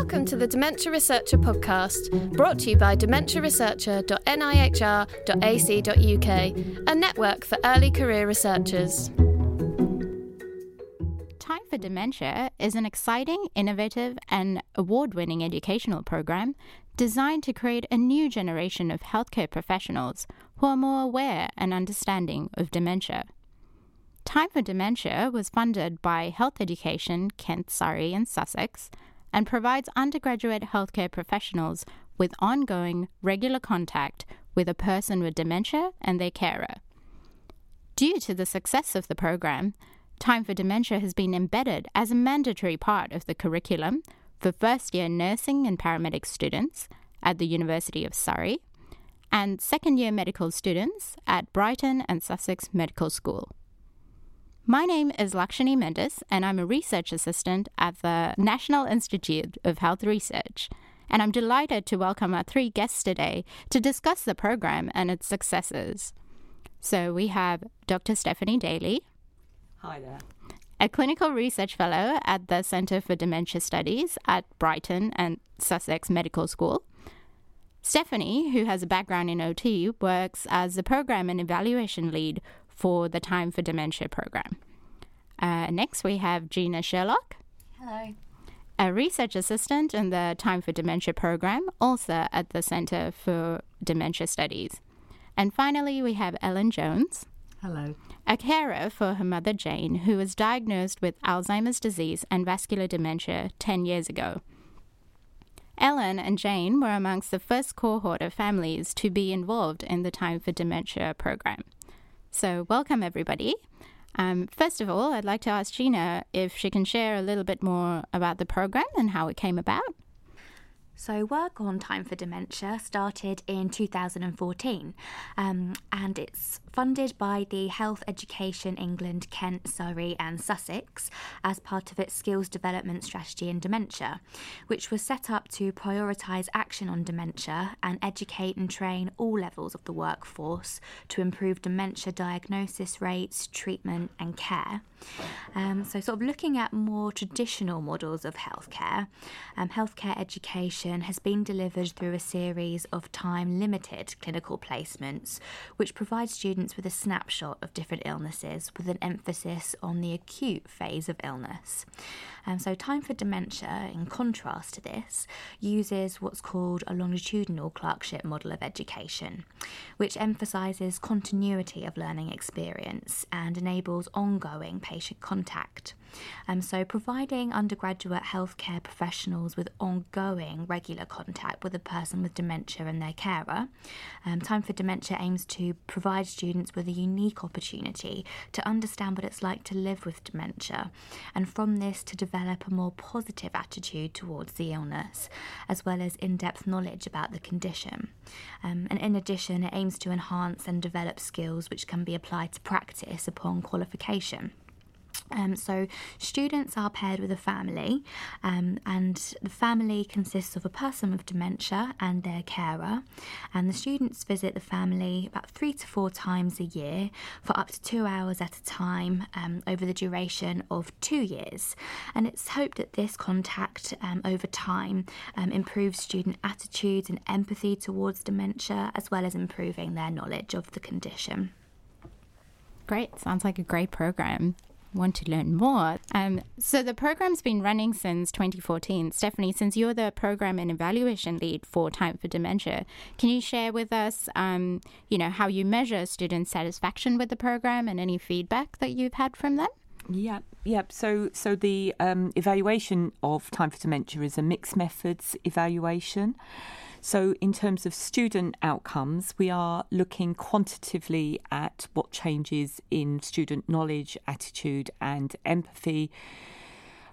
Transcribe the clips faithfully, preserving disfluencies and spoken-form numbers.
Welcome to the Dementia Researcher podcast, brought to you by dementia researcher dot n i h r dot a c dot u k, a network for early career researchers. Time for Dementia is an exciting, innovative and award-winning educational programme designed to create a new generation of healthcare professionals who are more aware and understanding of dementia. Time for Dementia was funded by Health Education, Kent, Surrey and Sussex, and provides undergraduate healthcare professionals with ongoing, regular contact with a person with dementia and their carer. Due to the success of the program, Time for Dementia has been embedded as a mandatory part of the curriculum for first-year nursing and paramedic students at the University of Surrey and second-year medical students at Brighton and Sussex Medical School. My name is Lakshani Mendis, and I'm a research assistant at the National Institute of Health Research. And I'm delighted to welcome our three guests today to discuss the program and its successes. So we have Doctor Stephanie Daly. Hi there. A clinical research fellow at the Center for Dementia Studies at Brighton and Sussex Medical School. Stephanie, who has a background in O T, works as the program and evaluation lead for the Time for Dementia program. Uh, next, we have Gina Sherlock. Hello. A research assistant in the Time for Dementia program, also at the Center for Dementia Studies. And finally, we have Ellen Jones. Hello. A carer for her mother, Jane, who was diagnosed with Alzheimer's disease and vascular dementia ten years ago. Ellen and Jane were amongst the first cohort of families to be involved in the Time for Dementia program. So welcome, everybody. Um, first of all, I'd like to ask Gina if she can share a little bit more about the program and how it came about. So work on Time for Dementia started in two thousand fourteen, um, and it's funded by the Health Education England, Kent, Surrey and Sussex as part of its skills development strategy in dementia, which was set up to prioritise action on dementia and educate and train all levels of the workforce to improve dementia diagnosis rates, treatment and care. Um, so sort of looking at more traditional models of healthcare, um, healthcare education has been delivered through a series of time-limited clinical placements, which provide students with a snapshot of different illnesses with an emphasis on the acute phase of illness. And so Time for Dementia, in contrast to this, uses what's called a longitudinal clerkship model of education, which emphasises continuity of learning experience and enables ongoing patient contact. Um, so providing undergraduate healthcare professionals with ongoing regular contact with a person with dementia and their carer, um, Time for Dementia aims to provide students with a unique opportunity to understand what it's like to live with dementia, and from this to develop a more positive attitude towards the illness, as well as in-depth knowledge about the condition. Um, and in addition, it aims to enhance and develop skills which can be applied to practice upon qualification. Um, so students are paired with a family, um, and the family consists of a person with dementia and their carer, and the students visit the family about three to four times a year for up to two hours at a time um, over the duration of two years. And it's hoped that this contact um, over time um, improves student attitudes and empathy towards dementia, as well as improving their knowledge of the condition. Great, sounds like a great program. Want to learn more. Um, so the program's been running since twenty fourteen. Stephanie, since you're the program and evaluation lead for Time for Dementia, can you share with us, um, you know, how you measure student satisfaction with the program and any feedback that you've had from them? Yeah, yeah. So, so the um, evaluation of Time for Dementia is a mixed methods evaluation. So in terms of student outcomes, we are looking quantitatively at what changes in student knowledge, attitude and empathy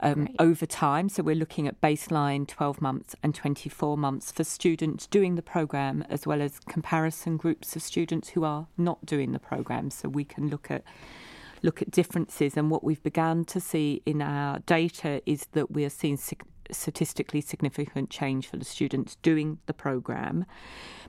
um, over time. So we're looking at baseline twelve months and twenty-four months for students doing the programme, as well as comparison groups of students who are not doing the programme. So we can look at look at differences. And what we've begun to see in our data is that we are seeing sig- statistically significant change for the students doing the programme,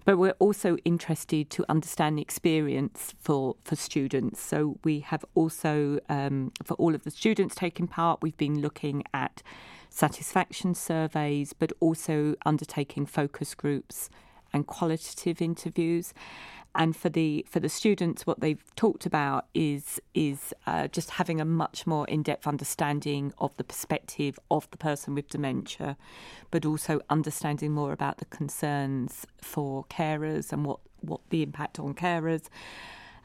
but we're also interested to understand the experience for, for students. So we have also, um, for all of the students taking part, we've been looking at satisfaction surveys, but also undertaking focus groups and qualitative interviews. And for the for the students, what they've talked about is is uh, just having a much more in-depth understanding of the perspective of the person with dementia, but also understanding more about the concerns for carers and what, what the impact on carers,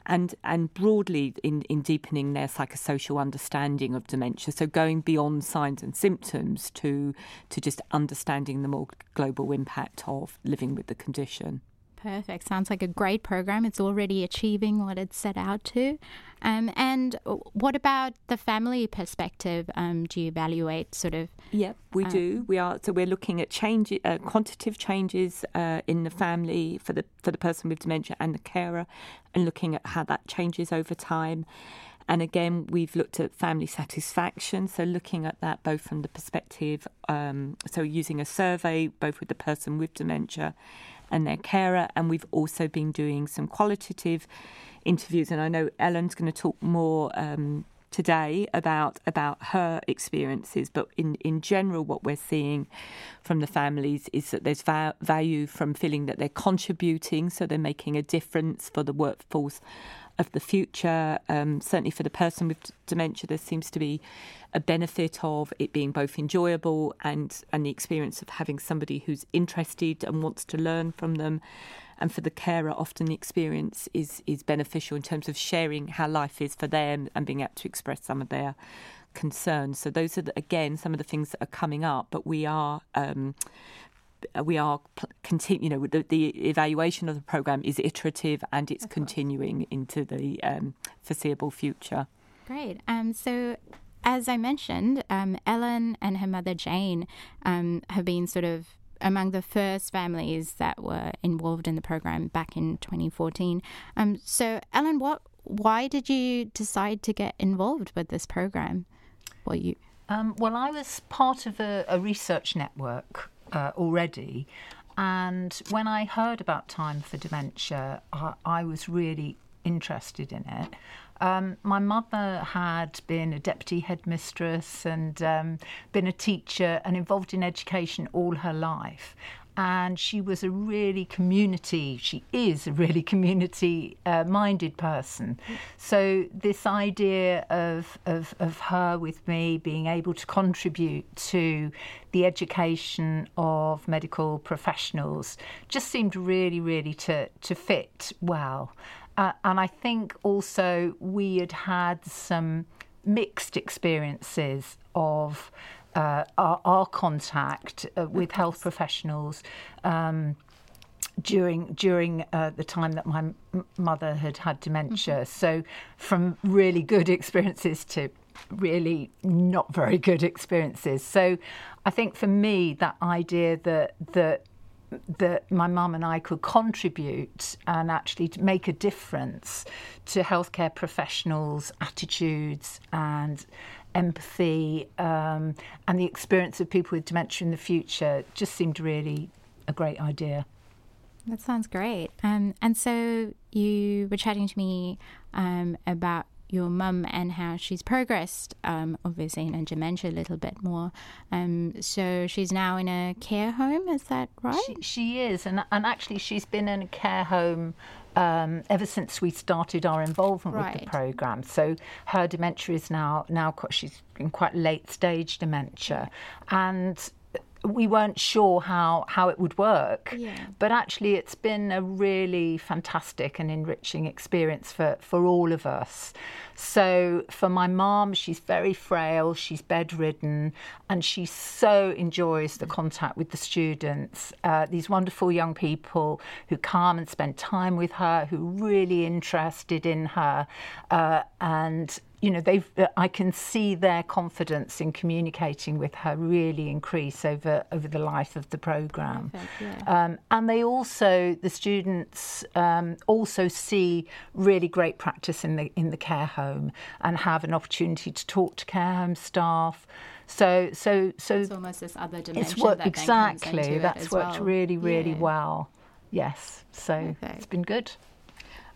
and and broadly in, in deepening their psychosocial understanding of dementia. So going beyond signs and symptoms to to just understanding the more global impact of living with the condition. Perfect. Sounds like a great program. It's already achieving what it's set out to. Um, and what about the family perspective? Um, do you evaluate sort of? Yep, we um, do. We are. So we're looking at change, uh, quantitative changes uh, in the family for the for the person with dementia and the carer, and looking at how that changes over time. And again, we've looked at family satisfaction, so looking at that both from the perspective, um, so using a survey both with the person with dementia and their carer, and we've also been doing some qualitative interviews. And I know Ellen's going to talk more um, today about about her experiences, but in, in general what we're seeing from the families is that there's va- value from feeling that they're contributing, so they're making a difference for the workforce of the future. Um, certainly for the person with dementia, there seems to be a benefit of it being both enjoyable and, and the experience of having somebody who's interested and wants to learn from them. And for the carer, often the experience is, is beneficial in terms of sharing how life is for them and being able to express some of their concerns. So those are, the, again, some of the things that are coming up, but we are... Um, We are continue. You know, the, the evaluation of the programme is iterative and it's continuing into the um, foreseeable future. Great. Um. So, as I mentioned, um, Ellen and her mother Jane, um, have been sort of among the first families that were involved in the programme back in twenty fourteen. Um. So, Ellen, what? Why did you decide to get involved with this programme? Well, you. Um. Well, I was part of a, a research network. Uh, already, and when I heard about Time for Dementia, I, I was really interested in it. Um, my mother had been a deputy headmistress and um, been a teacher and involved in education all her life, and she was a really community, she is a really community-minded uh, person. So this idea of, of of her with me being able to contribute to the education of medical professionals just seemed really, really to, to fit well. Uh, and I think also we had had some mixed experiences of uh, our, our contact uh, with health professionals um, during during uh, the time that my m- mother had had dementia. Mm-hmm. So from really good experiences to really not very good experiences. So I think for me, that idea that that that my mum and I could contribute and actually make a difference to healthcare professionals' attitudes and empathy um, and the experience of people with dementia in the future just seemed really a great idea. That sounds great. Um, and so you were chatting to me um, about your mum and how she's progressed, um, obviously, in dementia a little bit more. Um, so she's now in a care home, is that right? She, she is, and and actually she's been in a care home um, ever since we started our involvement right. with the programme. So her dementia is now, now she's in quite late stage dementia. And we weren't sure how, how it would work, yeah. but actually it's been a really fantastic and enriching experience for, for all of us. So for my mum, she's very frail, she's bedridden, and she so enjoys the contact with the students, uh, these wonderful young people who come and spend time with her, who are really interested in her, uh, and you know, they've. I can see their confidence in communicating with her really increase over, over the life of the programme. Yeah. Um, and they also, the students um, also see really great practice in the in the care home and have an opportunity to talk to care home staff. So, so, so it's almost this other dimension. It's worked that exactly. Comes into that's it worked well. really, really yeah. well. Yes. So Perfect. It's been good.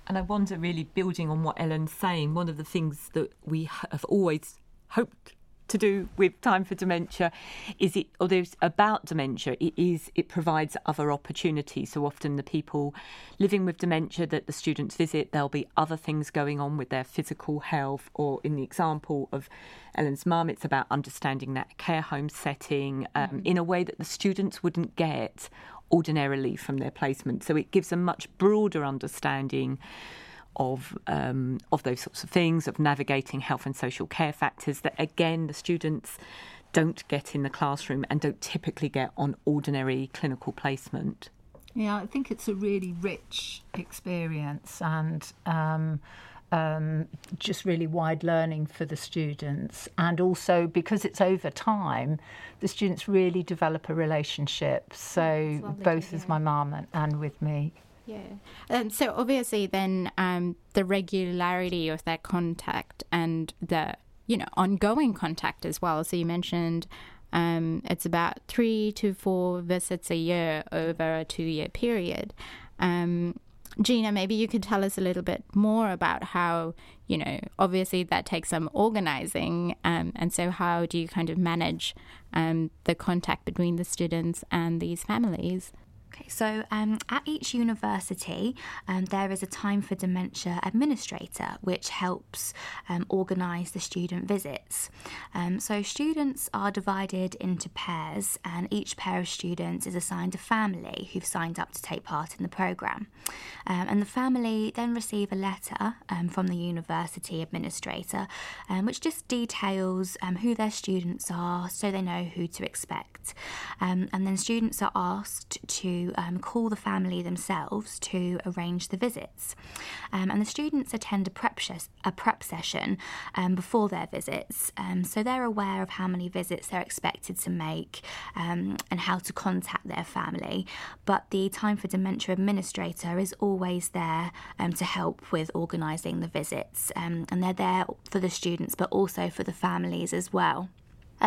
And I wonder, really building on what Ellen's saying, one of the things that we have always hoped to do with Time for Dementia is it, although it's about dementia, it is it provides other opportunities. So often the people living with dementia that the students visit, there'll be other things going on with their physical health, or in the example of Ellen's mum, it's about understanding that care home setting um, mm-hmm. in a way that the students wouldn't get ordinarily from their placement. So it gives a much broader understanding of um, of those sorts of things, of navigating health and social care factors that, again, the students don't get in the classroom and don't typically get on ordinary clinical placement. Yeah, I think it's a really rich experience and um, um, just really wide learning for the students. And also, because it's over time, the students really develop a relationship, so both with my mum and, and with me. Yeah. Um, so obviously then um, the regularity of that contact and the, you know, ongoing contact as well. So you mentioned um, it's about three to four visits a year over a two-year period. Um, Gina, maybe you could tell us a little bit more about how, you know, obviously that takes some organising. Um, and so how do you kind of manage um, the contact between the students and these families? Okay, so um, at each university, um, there is a Time for Dementia administrator, which helps um, organise the student visits. Um, so students are divided into pairs, and each pair of students is assigned a family who've signed up to take part in the programme. Um, and the family then receive a letter um, from the university administrator, um, which just details um, who their students are, so they know who to expect. Um, and then students are asked to Um, call the family themselves to arrange the visits. Um, and the students attend a prep, sh- a prep session um, before their visits, um, so they're aware of how many visits they're expected to make um, and how to contact their family. But the Time for Dementia administrator is always there um, to help with organising the visits, um, and they're there for the students but also for the families as well.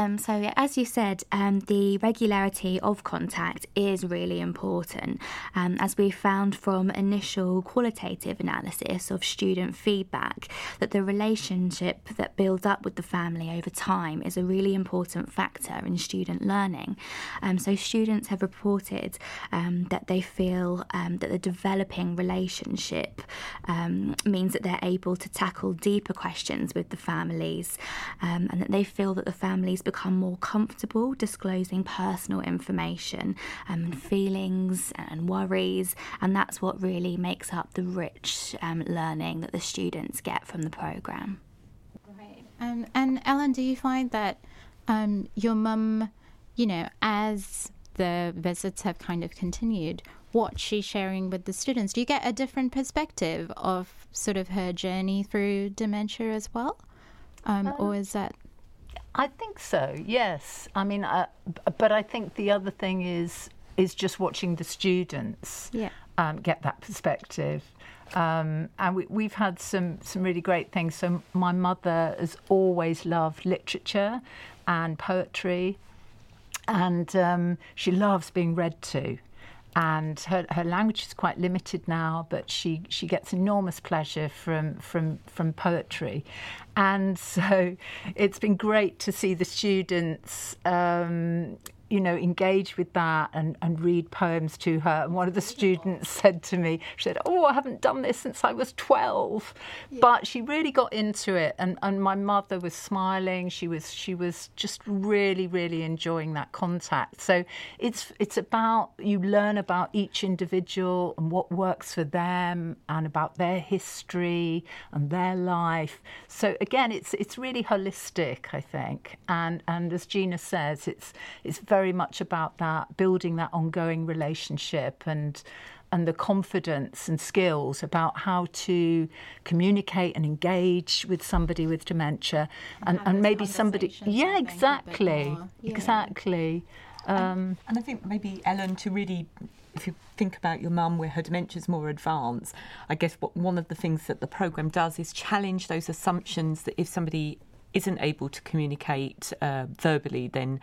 Um, so, as you said, um, the regularity of contact is really important, um, as we found from initial qualitative analysis of student feedback that the relationship that builds up with the family over time is a really important factor in student learning. Um, so, students have reported um, that they feel um, that the developing relationship um, means that they're able to tackle deeper questions with the families, um, and that they feel that the families become more comfortable disclosing personal information um, and feelings and worries, and that's what really makes up the rich um, learning that the students get from the programme. Right. Um, and Ellen, do you find that um, your mum, you know, as the visits have kind of continued, what she's sharing with the students, do you get a different perspective of sort of her journey through dementia as well? Um, um, or is that... I think so, yes. I mean, uh, but I think the other thing is is just watching the students yeah. um, get that perspective. Um, and we, we've had some, some really great things. So my mother has always loved literature and poetry, and um, she loves being read to. And her, her language is quite limited now, but she, she gets enormous pleasure from, from from poetry. And so it's been great to see the students, um, you know, engage with that and, and read poems to her. And one of the students said to me, she said, oh, I haven't done this since I was twelve. Yeah. But she really got into it. And, and my mother was smiling. She was she was just really, really enjoying that contact. So it's it's about, you learn about each individual and what works for them and about their history and their life. So again, it's it's really holistic, I think. And and as Gina says, it's it's very very much about that, building that ongoing relationship and and the confidence and skills about how to communicate and engage with somebody with dementia, and, and, and maybe somebody... Yeah, exactly, yeah. exactly. Um, and, and I think maybe, Ellen, to really... if you think about your mum where her dementia's more advanced, I guess what one of the things that the programme does is challenge those assumptions that if somebody isn't able to communicate uh, verbally, then...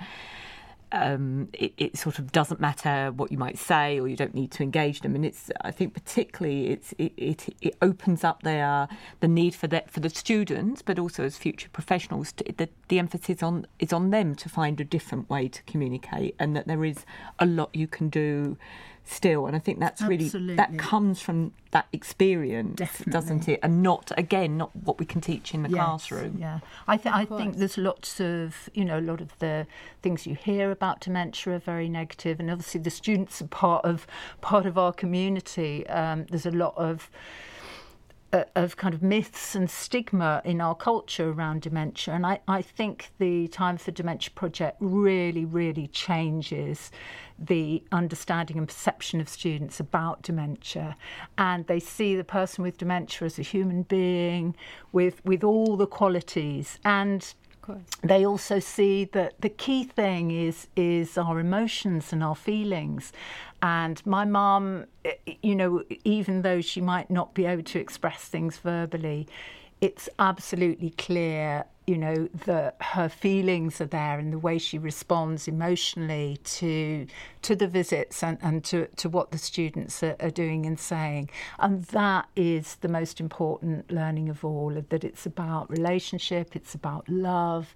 um, it, it sort of doesn't matter what you might say, or you don't need to engage them. And it's, I think, particularly it's it it, it opens up their the need for that for the students, but also as future professionals, to, the the emphasis on is on them to find a different way to communicate, and that there is a lot you can do still. And I think that's Absolutely. really, that comes from that experience, Definitely. doesn't it? And not, again, not what we can teach in the yes, classroom. Yeah, I, th- I think there's lots of, you know, a lot of the things you hear about dementia are very negative, and obviously the students are part of part of our community. Um, there's a lot of uh, of kind of myths and stigma in our culture around dementia, and I, I think the Time for Dementia project really, really changes the understanding and perception of students about dementia, and they see the person with dementia as a human being with with all the qualities. And they also see that the key thing is is our emotions and our feelings. And my mum, you know, even though she might not be able to express things verbally, it's absolutely clear, you know, that her feelings are there, and the way she responds emotionally to to the visits and, and to, to what the students are, are doing and saying. And that is the most important learning of all, that it's about relationship, it's about love,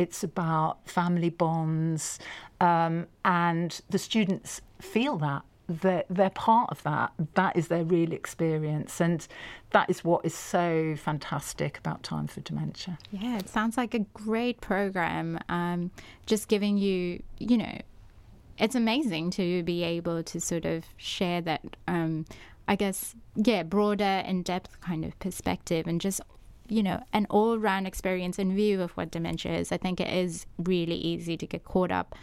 it's about family bonds, um, and the students feel that. They're, they're part of that. That is their real experience, and that is what is so fantastic about Time for Dementia. Yeah, it sounds like a great programme. Um, just giving you, you know, it's amazing to be able to sort of share that, um, I guess, yeah, broader, in-depth kind of perspective, and just, you know, an all-round experience and view of what dementia is. I think it is really easy to get caught up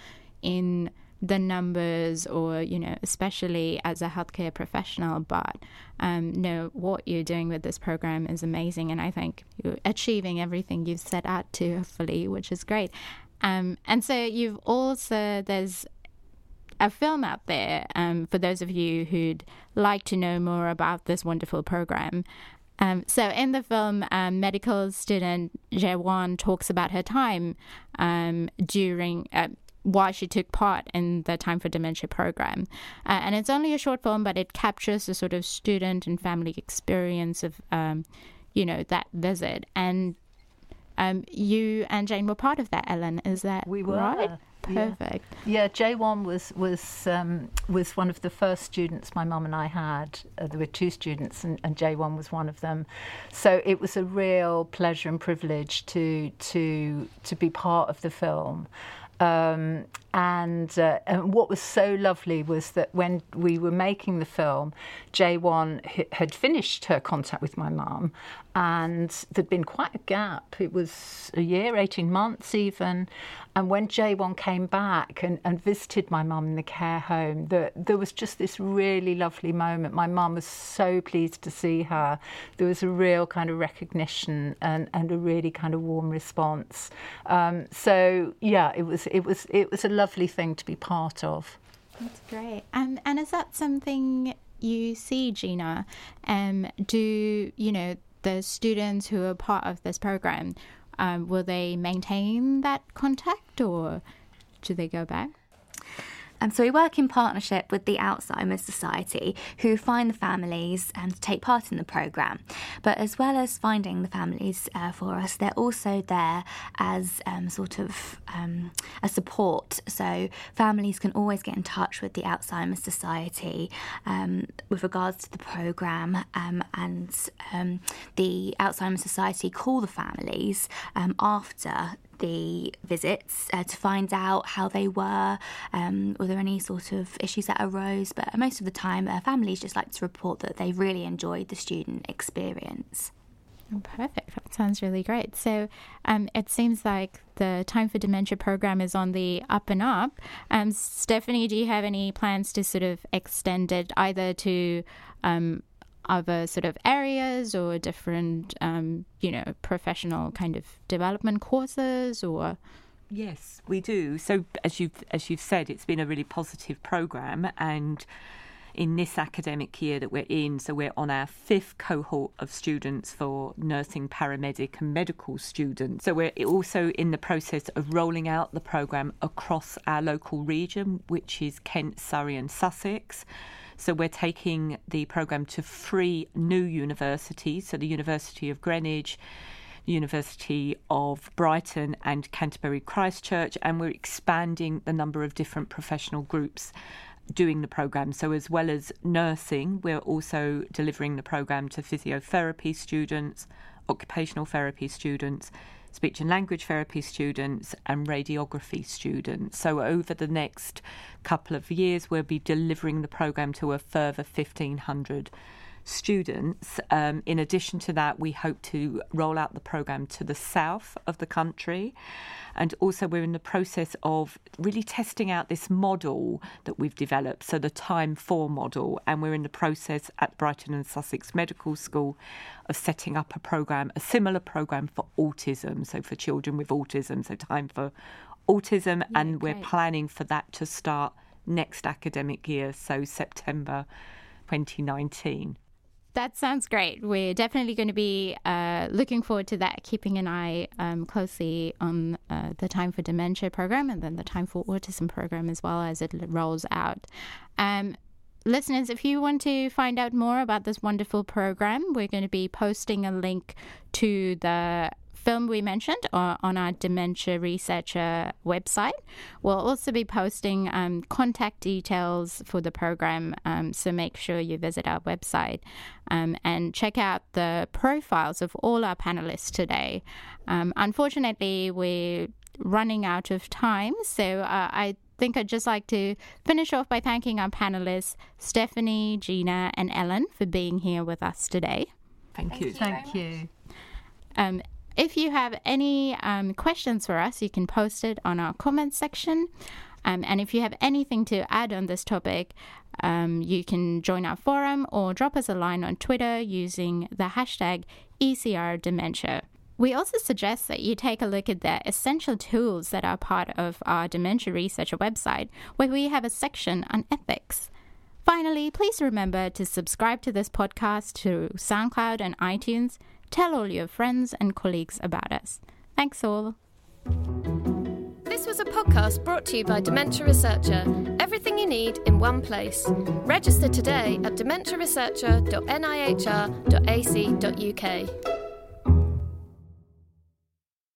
in the numbers, or, you know, especially as a healthcare professional. But um, no, what you're doing with this program is amazing, and I think you're achieving everything you've set out to, hopefully, which is great. Um, and so you've also, there's a film out there um, for those of you who'd like to know more about this wonderful program. Um, so in the film, um, medical student Ju-Wan talks about her time um, during... Uh, why she took part in the Time for Dementia program. Uh, and it's only a short film, but it captures the sort of student and family experience of, um, you know, that visit. And um, you and Jane were part of that, Ellen. Is that we were, right? Perfect. Yeah, yeah. Ju-Wan was was um, was one of the first students my mum and I had. Uh, there were two students, and, and Ju-Wan was one of them. So it was a real pleasure and privilege to to to be part of the film. Um, and, uh, and what was so lovely was that when we were making the film, Ju-Wan h- had finished her contact with my mum, and there'd been quite a gap. It was a year, eighteen months even. And when Ju-Wan came back and, and visited my mum in the care home, the, there was just this really lovely moment. My mum was so pleased to see her. There was a real kind of recognition and, and a really kind of warm response. Um, so, yeah, it was it was, it was a lovely thing to be part of. That's great. Um, and is that something you see, Gina? Um, do, you know, the students who are part of this program, um, will they maintain that contact, or do they go back? Um, so we work in partnership with the Alzheimer's Society, who find the families um, to take part in the programme. But as well as finding the families uh, for us, they're also there as um, sort of um, a support. So families can always get in touch with the Alzheimer's Society um, with regards to the programme, um, and um, the Alzheimer's Society call the families um, after the visits uh, to find out how they were, um, were there any sort of issues that arose. But most of the time, uh, families just like to report that they really enjoyed the student experience. Oh, perfect. That sounds really great. So um, it seems like the Time for Dementia program is on the up and up. Um, Stephanie, do you have any plans to sort of extend it either to um, other sort of areas, or different, um, you know, professional kind of development courses, or... Yes, we do. So as you've, as you've said, it's been a really positive programme, and in this academic year that we're in, so we're on our fifth cohort of students for nursing, paramedic and medical students. So we're also in the process of rolling out the programme across our local region, which is Kent, Surrey and Sussex. So we're taking the programme to three new universities, so the University of Greenwich, University of Brighton and Canterbury Christchurch, and we're expanding the number of different professional groups doing the programme. So as well as nursing, we're also delivering the programme to physiotherapy students, occupational therapy students, speech and language therapy students and radiography students. So over the next couple of years, we'll be delivering the programme to a further fifteen hundred students. Um, in addition to that, we hope to roll out the programme to the south of the country, and also we're in the process of really testing out this model that we've developed, so the time for model, and we're in the process at Brighton and Sussex Medical School of setting up a programme, a similar programme for autism, so for children with autism, so time for autism, yeah, and we're great. planning for that to start next academic year, so September twenty nineteen. That sounds great. We're definitely going to be uh, looking forward to that, keeping an eye um, closely on uh, the Time for Dementia program and then the Time for Autism program as well as it rolls out. Um, listeners, if you want to find out more about this wonderful program, we're going to be posting a link to the film we mentioned uh, on our Dementia Researcher website. We'll also be posting um, contact details for the program, um, so make sure you visit our website um, and check out the profiles of all our panelists today. Um, unfortunately, we're running out of time, so uh, I think I'd just like to finish off by thanking our panelists, Stephanie, Gina and Ellen, for being here with us today. Thank, Thank you. Thank you. Um, If you have any um, questions for us, you can post it on our comments section. Um, and if you have anything to add on this topic, um, you can join our forum or drop us a line on Twitter using the hashtag E C R Dementia. We also suggest that you take a look at the essential tools that are part of our Dementia Researcher website, where we have a section on ethics. Finally, please remember to subscribe to this podcast through SoundCloud and iTunes. Tell all your friends and colleagues about us. Thanks all. This was a podcast brought to you by Dementia Researcher. Everything you need in one place. Register today at dementia researcher dot n i h r dot a c dot u k.